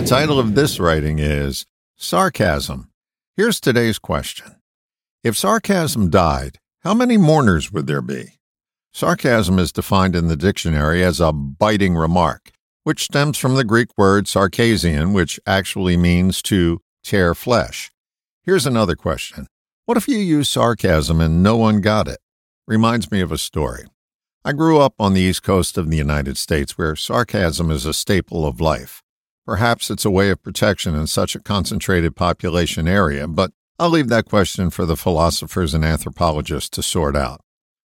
The title of this writing is Sarcasm. Here's today's question. If sarcasm died, how many mourners would there be? Sarcasm is defined in the dictionary as a biting remark, which stems from the Greek word sarkasian, which actually means to tear flesh. Here's another question. What if you used sarcasm and no one got it? Reminds me of a story. I grew up on the East Coast of the United States where sarcasm is a staple of life. Perhaps it's a way of protection in such a concentrated population area, but I'll leave that question for the philosophers and anthropologists to sort out.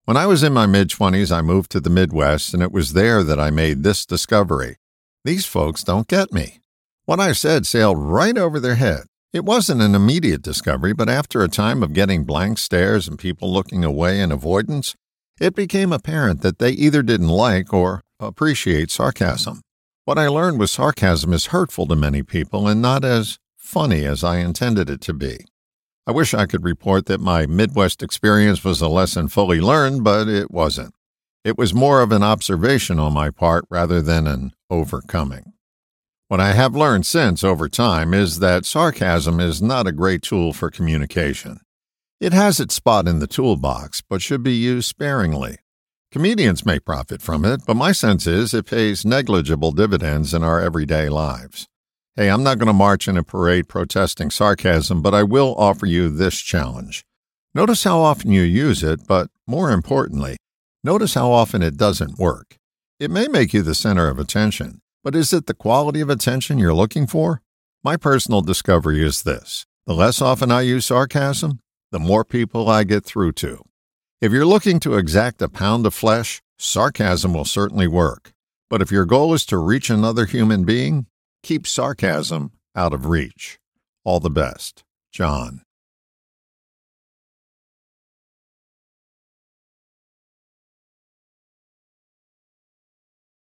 When I was in my mid-20s, I moved to the Midwest, and it was there that I made this discovery. These folks don't get me. What I said sailed right over their head. It wasn't an immediate discovery, but after a time of getting blank stares and people looking away in avoidance, it became apparent that they either didn't like or appreciate sarcasm. What I learned was sarcasm is hurtful to many people and not as funny as I intended it to be. I wish I could report that my Midwest experience was a lesson fully learned, but it wasn't. It was more of an observation on my part rather than an overcoming. What I have learned since over time is that sarcasm is not a great tool for communication. It has its spot in the toolbox, but should be used sparingly. Comedians may profit from it, but my sense is it pays negligible dividends in our everyday lives. Hey, I'm not going to march in a parade protesting sarcasm, but I will offer you this challenge. Notice how often you use it, but more importantly, notice how often it doesn't work. It may make you the center of attention. But is it the quality of attention you're looking for? My personal discovery is this. The less often I use sarcasm, the more people I get through to. If you're looking to exact a pound of flesh, sarcasm will certainly work. But if your goal is to reach another human being, keep sarcasm out of reach. All the best, John.